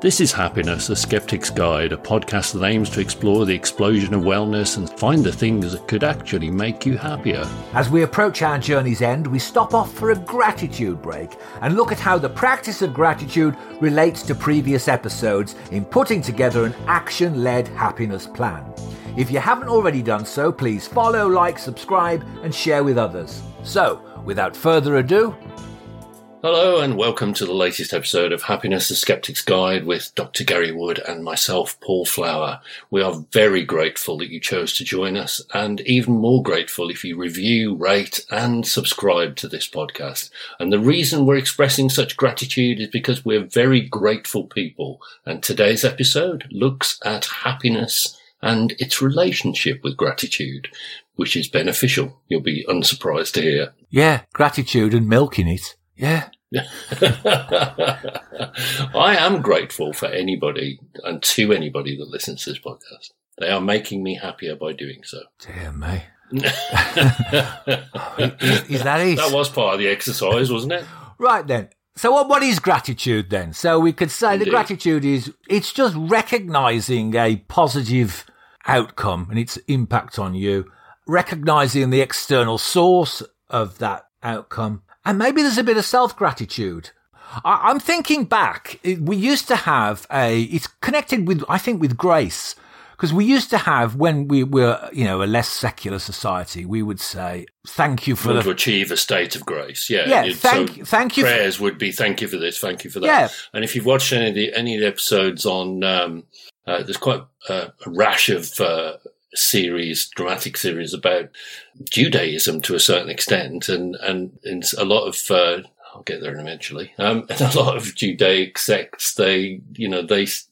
This is Happiness, a Skeptic's Guide, a podcast that aims to explore the explosion of wellness and find the things that could actually make you happier. As we approach our journey's end, we stop off for a gratitude break and look at how the practice of gratitude relates to previous episodes in putting together an action-led happiness plan. If you haven't already done so, please follow, like, subscribe and share with others. So, without further ado... Hello and welcome to the latest episode of Happiness, a Skeptic's Guide with Dr. Gary Wood and myself, Paul Flower. We are very grateful that you chose to join us and even more grateful if you review, rate and subscribe to this podcast. And the reason we're expressing such gratitude is because we're very grateful people. And today's episode looks at happiness and its relationship with gratitude, which is beneficial. You'll be unsurprised to hear. Yeah, gratitude and milking it. Yeah. I am grateful for anybody and to anybody that listens to this podcast. They are making me happier by doing so. Damn me. Is that it? That was part of the exercise, wasn't it? Right then. So what is gratitude then? So we could say that gratitude is, it's just recognising a positive outcome and its impact on you, recognising the external source of that outcome. And maybe there's a bit of self-gratitude. I'm thinking back, we used to have it's connected with, I think, with grace, because we used to have, when we were, a less secular society, we would say, thank you for... to achieve a state of grace, yeah. Yeah, thank you. Prayers would be, thank you for this, thank you for that. Yeah. And if you've watched any of the episodes on, there's quite a rash of... dramatic series about Judaism to a certain extent, and a lot of I'll get there eventually. And a lot of Judaic sects, they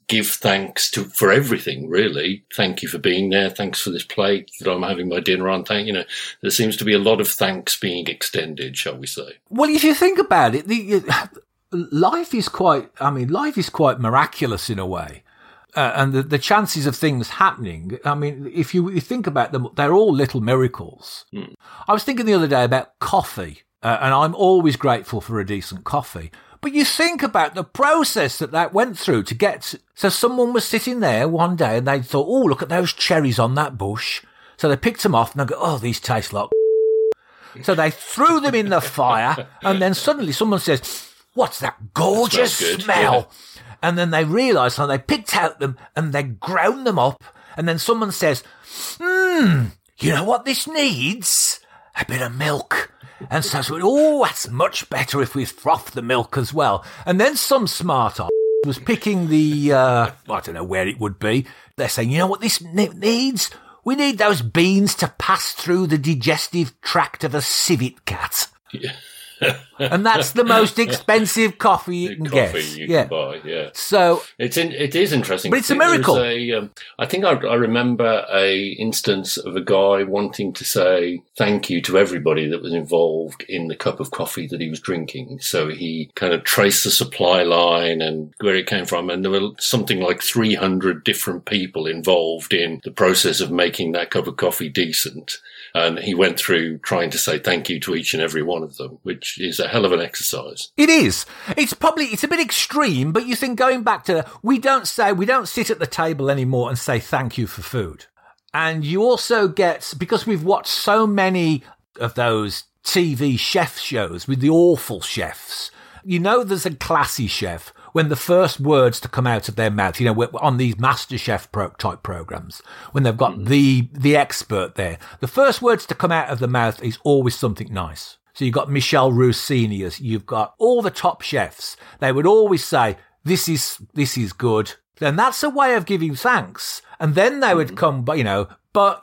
give thanks for everything, really. Thank you for being there. Thanks for this plate that I'm having my dinner on. There seems to be a lot of thanks being extended, shall we say? Well, if you think about it, life is quite miraculous in a way. And the chances of things happening, I mean, if you think about them, they're all little miracles. Mm. I was thinking the other day about coffee, and I'm always grateful for a decent coffee. But you think about the process that went through to get... So someone was sitting there one day and they thought, oh, look at those cherries on that bush. So they picked them off and they go, oh, these taste like... So they threw them in the fire and then suddenly someone says, what's that gorgeous smell? Yeah. And then they realised, and they picked out them, and they ground them up. And then someone says, you know what this needs? A bit of milk. And so, that's much better if we froth the milk as well. And then some smart ass was picking the, I don't know where it would be. They're saying, you know what this needs? We need those beans to pass through the digestive tract of a civet cat. Yeah. And that's the most expensive coffee you can get. Coffee you can buy. So it is interesting, but it's a miracle. I think I remember a instance of a guy wanting to say thank you to everybody that was involved in the cup of coffee that he was drinking. So he kind of traced the supply line and where it came from, and there were something like 300 different people involved in the process of making that cup of coffee decent. And he went through trying to say thank you to each and every one of them, which is a hell of an exercise. It is. It's a bit extreme, but you think going back to we don't sit at the table anymore and say thank you for food. And you also get, because we've watched so many of those TV chef shows with the awful chefs, there's a classy chef when the first words to come out of their mouth, on these MasterChef type programs, when they've got the expert there, the first words to come out of the mouth is always something nice. So you've got Michel Rossini, you've got all the top chefs. They would always say, this is good. Then that's a way of giving thanks. And then they would come, but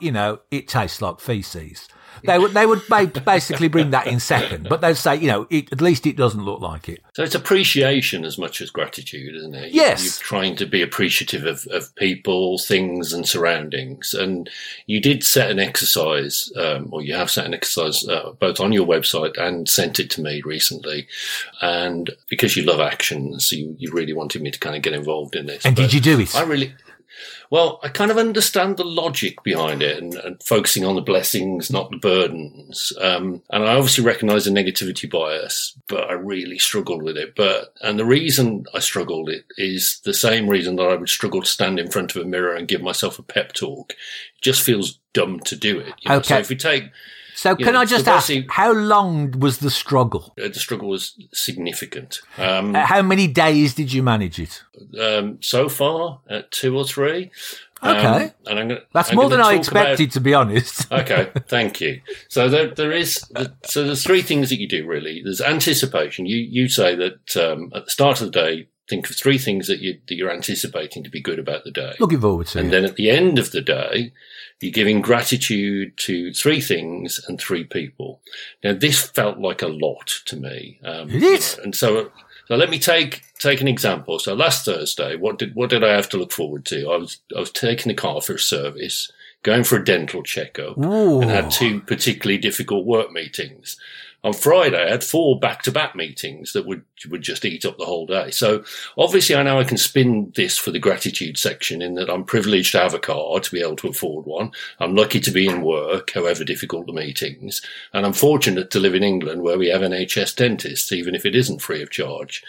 it tastes like feces. They would basically bring that in second, but they'd say, at least it doesn't look like it. So it's appreciation as much as gratitude, isn't it? Yes. You're trying to be appreciative of people, things and surroundings. And you did set an exercise, or you have set an exercise both on your website and sent it to me recently. And because you love actions, you really wanted me to kind of get involved in this. And did you do it? I really... Well, I kind of understand the logic behind it and focusing on the blessings, not the burdens. And I obviously recognise the negativity bias, but I really struggled with it. And the reason I struggled it is the same reason that I would struggle to stand in front of a mirror and give myself a pep talk. It just feels dumb to do it. You know? Okay. So if we take... So can I just ask, how long was the struggle? The struggle was significant. How many days did you manage it? So far, 2 or 3. Okay. And that's more than I expected, to be honest. Okay, thank you. So there's 3 things that you do, really. There's anticipation. You say that at the start of the day, think of 3 things that you're anticipating to be good about the day. Looking forward to it. And then at the end of the day, you're giving gratitude to 3 things and 3 people. Now, this felt like a lot to me. It is. And so let me take an example. So last Thursday, what did I have to look forward to? I was taking the car for a service, going for a dental checkup, and had 2 particularly difficult work meetings. On Friday, I had 4 back-to-back meetings that would just eat up the whole day. So obviously I know I can spin this for the gratitude section in that I'm privileged to have a car, to be able to afford one. I'm lucky to be in work, however difficult the meetings. And I'm fortunate to live in England where we have NHS dentists, even if it isn't free of charge.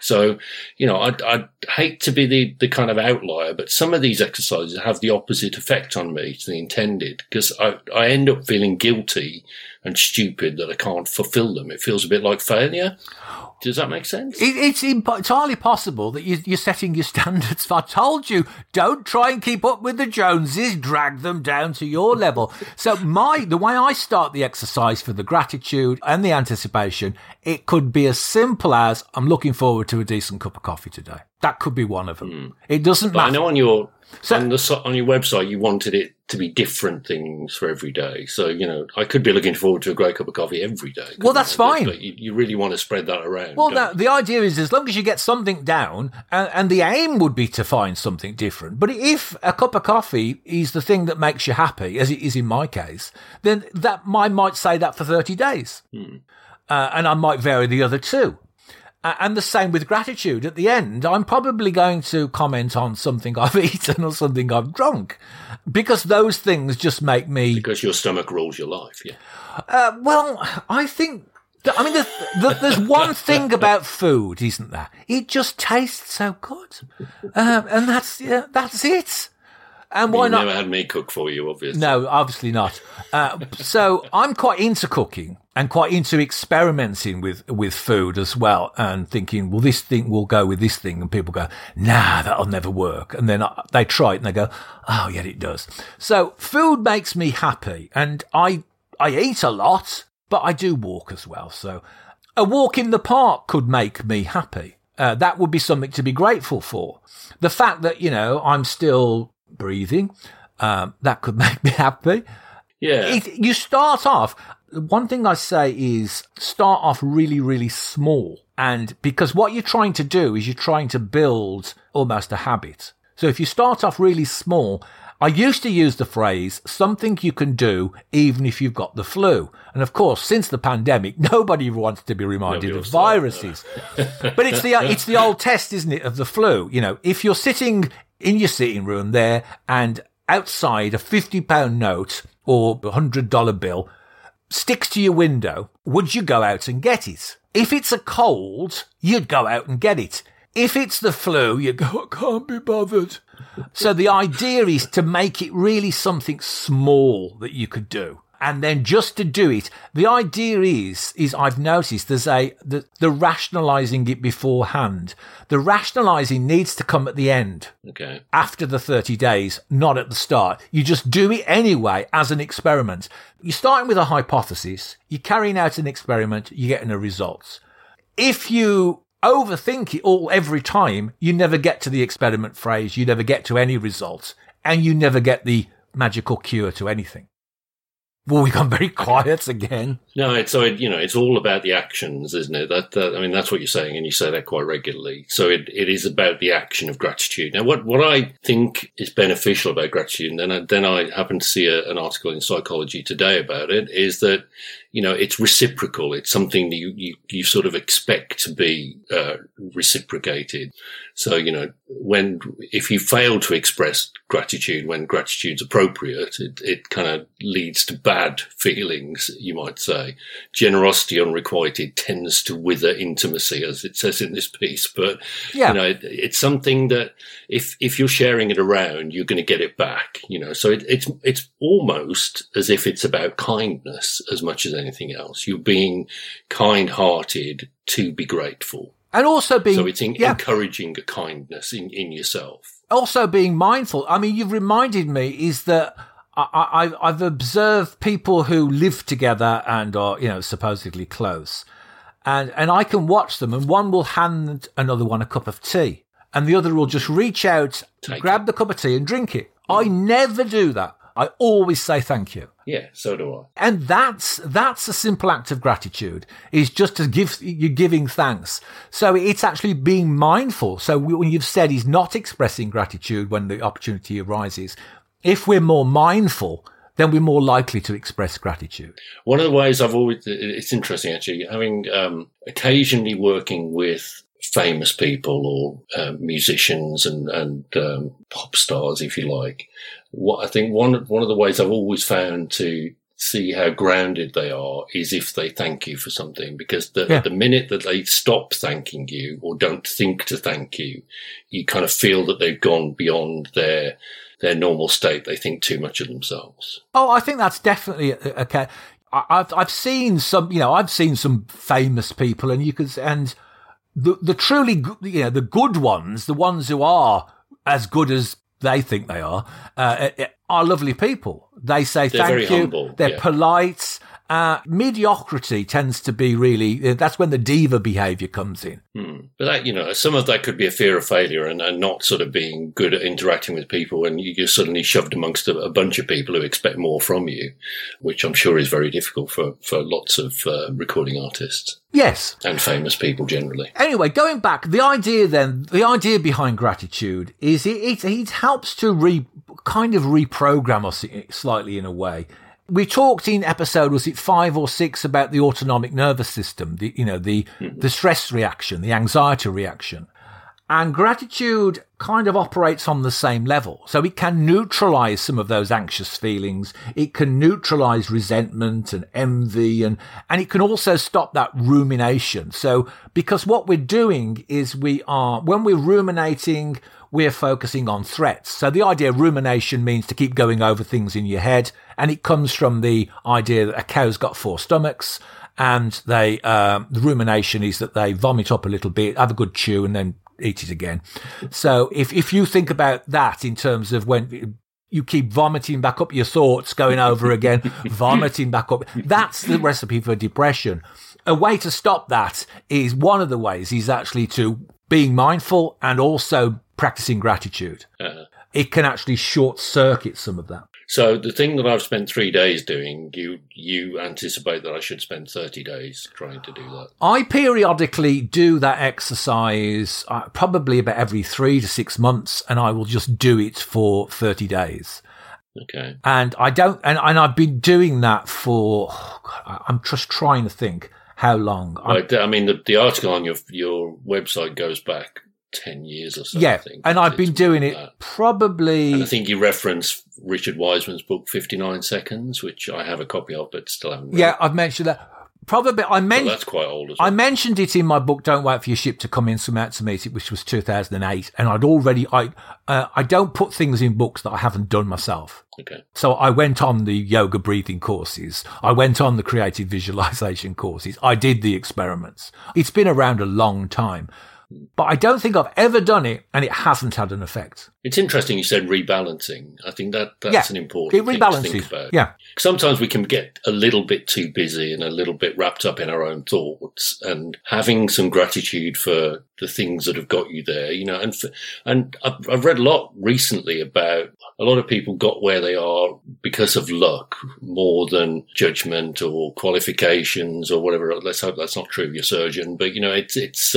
So, you know, I'd hate to be the kind of outlier, but some of these exercises have the opposite effect on me to the intended, because I end up feeling guilty and stupid that I can't fulfill them. It feels a bit like failure. Does that make sense? It's entirely possible that you're setting your standards. I told you, don't try and keep up with the Joneses. Drag them down to your level. So the way I start the exercise for the gratitude and the anticipation, it could be as simple as, I'm looking forward to a decent cup of coffee today. That could be one of them. It doesn't matter. I know on your website you wanted it to be different things for every day. So, you know, I could be looking forward to a great cup of coffee every day. Well, that's fine. But you really want to spread that around. Well, the idea is as long as you get something down, and the aim would be to find something different. But if a cup of coffee is the thing that makes you happy, as it is in my case, then that I might say that for 30 days. And I might vary the other 2. And the same with gratitude. At the end, I'm probably going to comment on something I've eaten or something I've drunk, because those things just make me... Because your stomach rules your life, yeah. There's one thing about food, isn't there? It just tastes so good. And that's it. And why not? You never had me cook for you, obviously. No, obviously not. So I'm quite into cooking and quite into experimenting with food as well, and thinking, well, this thing will go with this thing. And people go, nah, that'll never work. And then they try it and they go, oh, yeah, it does. So food makes me happy, and I eat a lot, but I do walk as well. So a walk in the park could make me happy. That would be something to be grateful for. The fact that, you know, I'm still... breathing, that could make me happy. Yeah. You start off, one thing I say is start off really, really small. And because what you're trying to do is you're trying to build almost a habit. So if you start off really small, I used to use the phrase, something you can do even if you've got the flu. And of course, since the pandemic, nobody wants to be reminded of viruses. But it's the old test, isn't it, of the flu. You know, if you're sitting in your sitting room there and outside a £50 note or $100 bill sticks to your window, would you go out and get it? If it's a cold, you'd go out and get it. If it's the flu, you go, I can't be bothered. So the idea is to make it really something small that you could do. And then just to do it, the idea is I've noticed there's the rationalising it beforehand. The rationalising needs to come at the end. Okay. After the 30 days, not at the start. You just do it anyway as an experiment. You're starting with a hypothesis. You're carrying out an experiment. You're getting a result. If you overthink it all every time, you never get to the experiment phase. You never get to any results. And you never get the magical cure to anything. Well, we got very quiet again. No, it's all about the actions, isn't it? That's what you're saying, and you say that quite regularly. So it is about the action of gratitude. Now, what I think is beneficial about gratitude, and then I happened to see an article in Psychology Today about it, is that you know, it's reciprocal. It's something that you sort of expect to be reciprocated. So, you know, if you fail to express gratitude when gratitude's appropriate, it kind of leads to bad feelings, you might say. Generosity unrequited tends to wither intimacy, as it says in this piece. But, yeah, you know, it's something that if you're sharing it around, you're going to get it back, you know. So it's almost as if it's about kindness as much as anything else. You're being kind-hearted to be grateful. And also being... So it's encouraging a kindness in yourself. Also being mindful. I mean, you've reminded me is that I've observed people who live together and are, you know, supposedly close. And I can watch them, and one will hand another one a cup of tea, and the other will just reach out, grab the cup of tea and drink it. I never do that. I always say thank you. Yeah, so do I. And that's a simple act of gratitude, is just to you're giving thanks. So it's actually being mindful. So when you've said he's not expressing gratitude when the opportunity arises, if we're more mindful, then we're more likely to express gratitude. One of the ways it's interesting actually, having occasionally working with famous people or musicians and pop stars, if you like. What I think one of the ways I've always found to see how grounded they are is if they thank you for something, because the minute that they stop thanking you or don't think to thank you, you kind of feel that they've gone beyond their normal state. They think too much of themselves. Oh, I think that's definitely okay. I've seen some, you know, I've seen some famous people, and you could and. The truly, you know, the good ones, the ones who are as good as they think they are lovely people. They say thank you. They're very humble. They're polite. Mediocrity tends to be really, that's when the diva behaviour comes in. But that, you know, some of that could be a fear of failure and not sort of being good at interacting with people, and you're suddenly shoved amongst a bunch of people who expect more from you, which I'm sure is very difficult for lots of recording artists. Yes. And famous people generally. Anyway, going back, the idea behind gratitude is it helps to reprogram us slightly in a way. We talked in episode, was it 5 or 6, about the autonomic nervous system, the stress reaction, the anxiety reaction. And gratitude kind of operates on the same level. So it can neutralize some of those anxious feelings. It can neutralize resentment and envy, and it can also stop that rumination. So because what we're doing is when we're ruminating, we're focusing on threats. So the idea of rumination means to keep going over things in your head. And it comes from the idea that a cow's got 4 stomachs, and the rumination is that they vomit up a little bit, have a good chew, and then eat it again. So if you think about that in terms of when you keep vomiting back up your thoughts, going over again, vomiting back up, that's the recipe for depression. A way to stop that is one of the ways is actually to being mindful and also practicing gratitude. Uh-huh. It can actually short circuit some of that. So the thing that I've spent 3 days doing, you anticipate that I should spend 30 days trying to do that. I periodically do that exercise probably about every 3 to 6 months, and I will just do it for 30 days. Okay. And I don't, and I've been doing that for, I'm just trying to think how long. I mean, the article on your website goes back 10 years or so. Yeah, I think. And I've been doing it probably... And I think you reference Richard Wiseman's book, 59 Seconds, which I have a copy of, but still haven't read. Yeah, I've mentioned that. Probably, well, that's quite old as well. I mentioned it in my book, Don't Wait for Your Ship to Come In, Swim Out to Meet It, which was 2008. And I'd already, I don't put things in books that I haven't done myself. Okay. So I went on the yoga breathing courses. I went on the creative visualization courses. I did the experiments. It's been around a long time. But I don't think I've ever done it, and it hasn't had an effect. It's interesting you said rebalancing. I think that's an important thing to think about. Yeah. Sometimes we can get a little bit too busy and a little bit wrapped up in our own thoughts, and having some gratitude for the things that have got you there, you know. And I've read a lot recently about a lot of people got where they are because of luck more than judgment or qualifications or whatever. Let's hope that's not true of your surgeon. But, you know, it's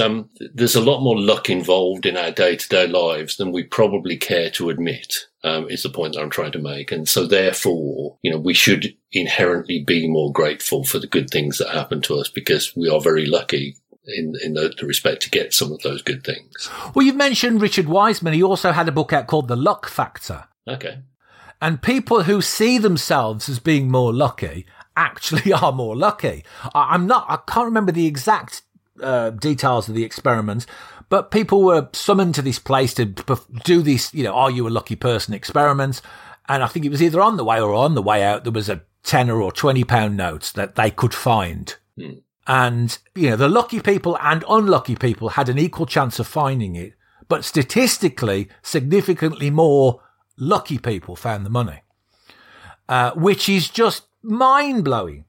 there's a a lot more luck involved in our day-to-day lives than we probably care to admit, is the point that I'm trying to make. And so therefore, you know, we should inherently be more grateful for the good things that happen to us, because we are very lucky in the respect to get some of those good things. Well, you've mentioned Richard Wiseman. He also had a book out called The Luck Factor. Okay. And people who see themselves as being more lucky actually are more lucky. I can't remember the exact details of the experiment, but people were summoned to this place to do this, you know, are you a lucky person experiment? And I think it was either on the way or on the way out, there was a £10 or £20 note that they could find. Mm. And, you know, the lucky people and unlucky people had an equal chance of finding it, but statistically, significantly more lucky people found the money, which is just mind-blowing.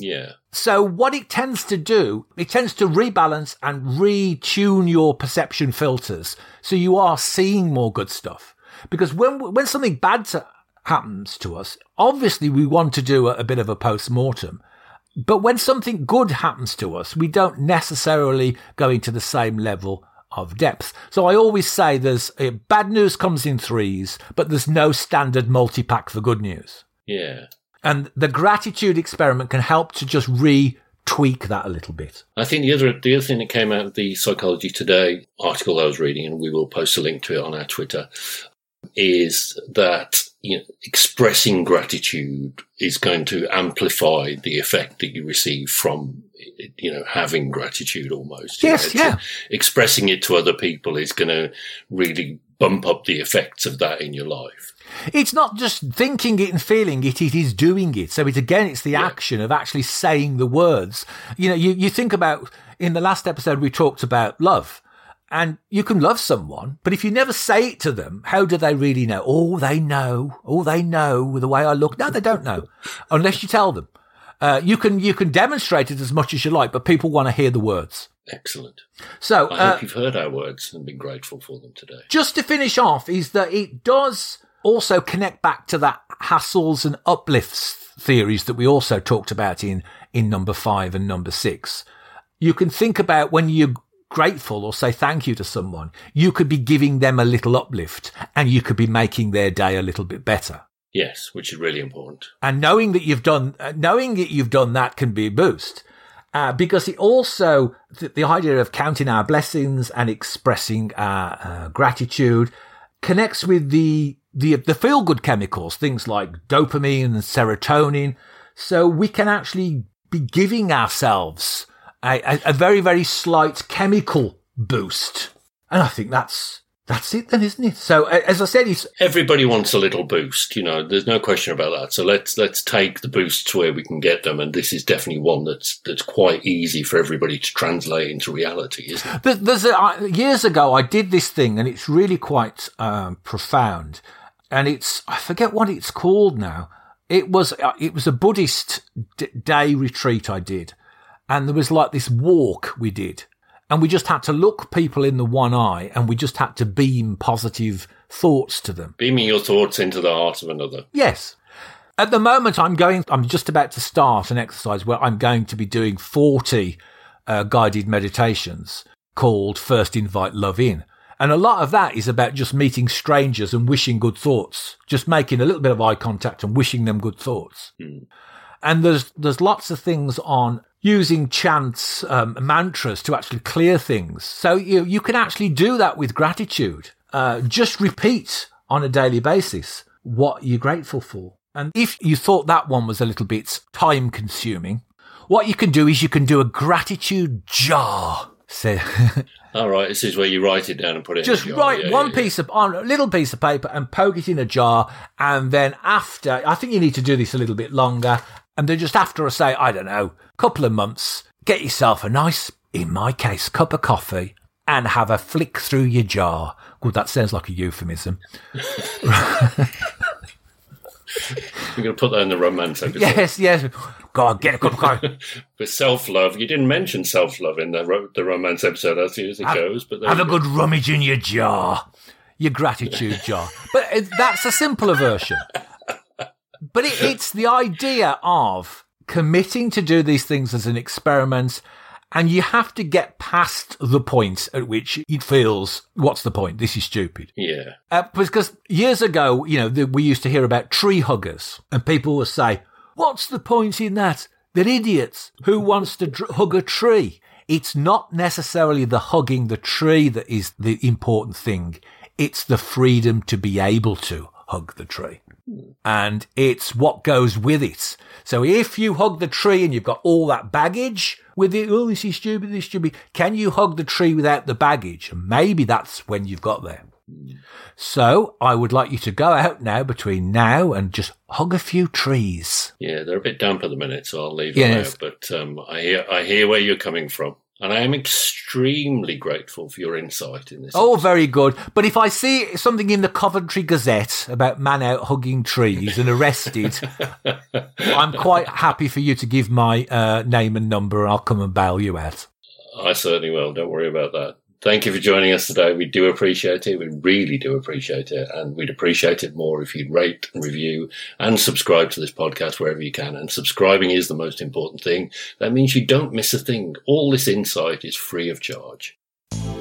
Yeah. So what it tends to do, it tends to rebalance and retune your perception filters so you are seeing more good stuff. Because when something bad happens to us, obviously we want to do a bit of a post-mortem. But when something good happens to us, we don't necessarily go into the same level of depth. So I always say there's bad news comes in threes, but there's no standard multi-pack for good news. Yeah. And the gratitude experiment can help to just retweak that a little bit. I think the other thing that came out of the Psychology Today article I was reading, and we will post a link to it on our Twitter, is that, you know, expressing gratitude is going to amplify the effect that you receive from, you know, having gratitude almost. Yes, you know, yeah. Expressing it to other people is going to really bump up the effects of that in your life. It's not just thinking it and feeling it is doing it. So it's the action of actually saying the words. You know, you think about, in the last episode we talked about love. And you can love someone, but if you never say it to them, how do they really know? Oh, they know the way I look. No, they don't know unless you tell them. You can demonstrate it as much as you like, but people want to hear the words. Excellent. So I hope you've heard our words and been grateful for them today. Just to finish off is that it does also connect back to that hassles and uplifts theories that we also talked about in number 5 and number 6. You can think about when you grateful or say thank you to someone, you could be giving them a little uplift and you could be making their day a little bit better. Yes, which is really important. And knowing that you've done that can be a boost, because it also the idea of counting our blessings and expressing our gratitude connects with the feel good chemicals, things like dopamine and serotonin, so we can actually be giving ourselves a very, very slight chemical boost. And I think that's it then, isn't it? So, as I said, everybody wants a little boost, you know, there's no question about that. So let's take the boosts where we can get them. And this is definitely one that's quite easy for everybody to translate into reality, isn't it? Years ago, I did this thing and it's really quite profound. And I forget what it's called now. It was a Buddhist day retreat I did. And there was like this walk we did. And we just had to look people in the one eye and we just had to beam positive thoughts to them. Beaming your thoughts into the heart of another. Yes. At the moment, I'm just about to start an exercise where I'm going to be doing 40 guided meditations called First Invite Love In. And a lot of that is about just meeting strangers and wishing good thoughts, just making a little bit of eye contact and wishing them good thoughts. Mm. And there's lots of things on using chants, mantras to actually clear things. So you can actually do that with gratitude. Just repeat on a daily basis what you're grateful for. And if you thought that one was a little bit time consuming, what you can do is you can do a gratitude jar. So all right, this is where you write it down and put it in a jar. Write on a little piece of paper and poke it in a jar. And then after, I think you need to do this a little bit longer. And then just after I say, I don't know, couple of months, get yourself a nice, in my case, cup of coffee and have a flick through your jar. Good, that sounds like a euphemism. We're going to put that in the romance episode. Yes. God, get a cup of coffee. With self-love. You didn't mention self-love in the romance episode, as it goes. But have a good rummage in your jar, your gratitude jar. But that's a simpler version. But it's the idea of committing to do these things as an experiment And you have to get past the point at which it feels, what's the point? This is stupid. Yeah. Because years ago, we used to hear about tree huggers, and people would say, what's the point in that? They're idiots. Who wants to hug a tree? It's not necessarily the hugging the tree that is the important thing. It's the freedom to be able to hug the tree. And it's what goes with it. So if you hug the tree and you've got all that baggage with it, oh, this is stupid, can you hug the tree without the baggage? And maybe that's when you've got there. So I would like you to go out now, between now and just hug a few trees. Yeah, they're a bit damp at the minute, so I'll leave them out. But I hear where you're coming from. And I am extremely grateful for your insight in this. Oh, episode. Very good. But if I see something in the Coventry Gazette about man out hugging trees and arrested, I'm quite happy for you to give my name and number, and I'll come and bail you out. I certainly will. Don't worry about that. Thank you for joining us today. We do appreciate it. We really do appreciate it. And we'd appreciate it more if you'd rate, review and subscribe to this podcast wherever you can. And subscribing is the most important thing. That means you don't miss a thing. All this insight is free of charge.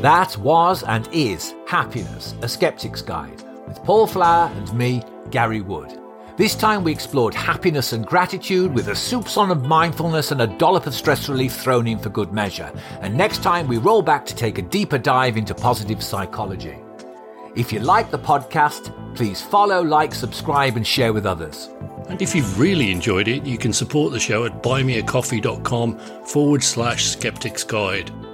That was and is Happiness, a Skeptic's Guide, with Paul Flower and me, Gary Wood. This time we explored happiness and gratitude with a soupçon of mindfulness and a dollop of stress relief thrown in for good measure. And next time we roll back to take a deeper dive into positive psychology. If you like the podcast, please follow, like, subscribe and share with others. And if you've really enjoyed it, you can support the show at buymeacoffee.com/skepticsguide.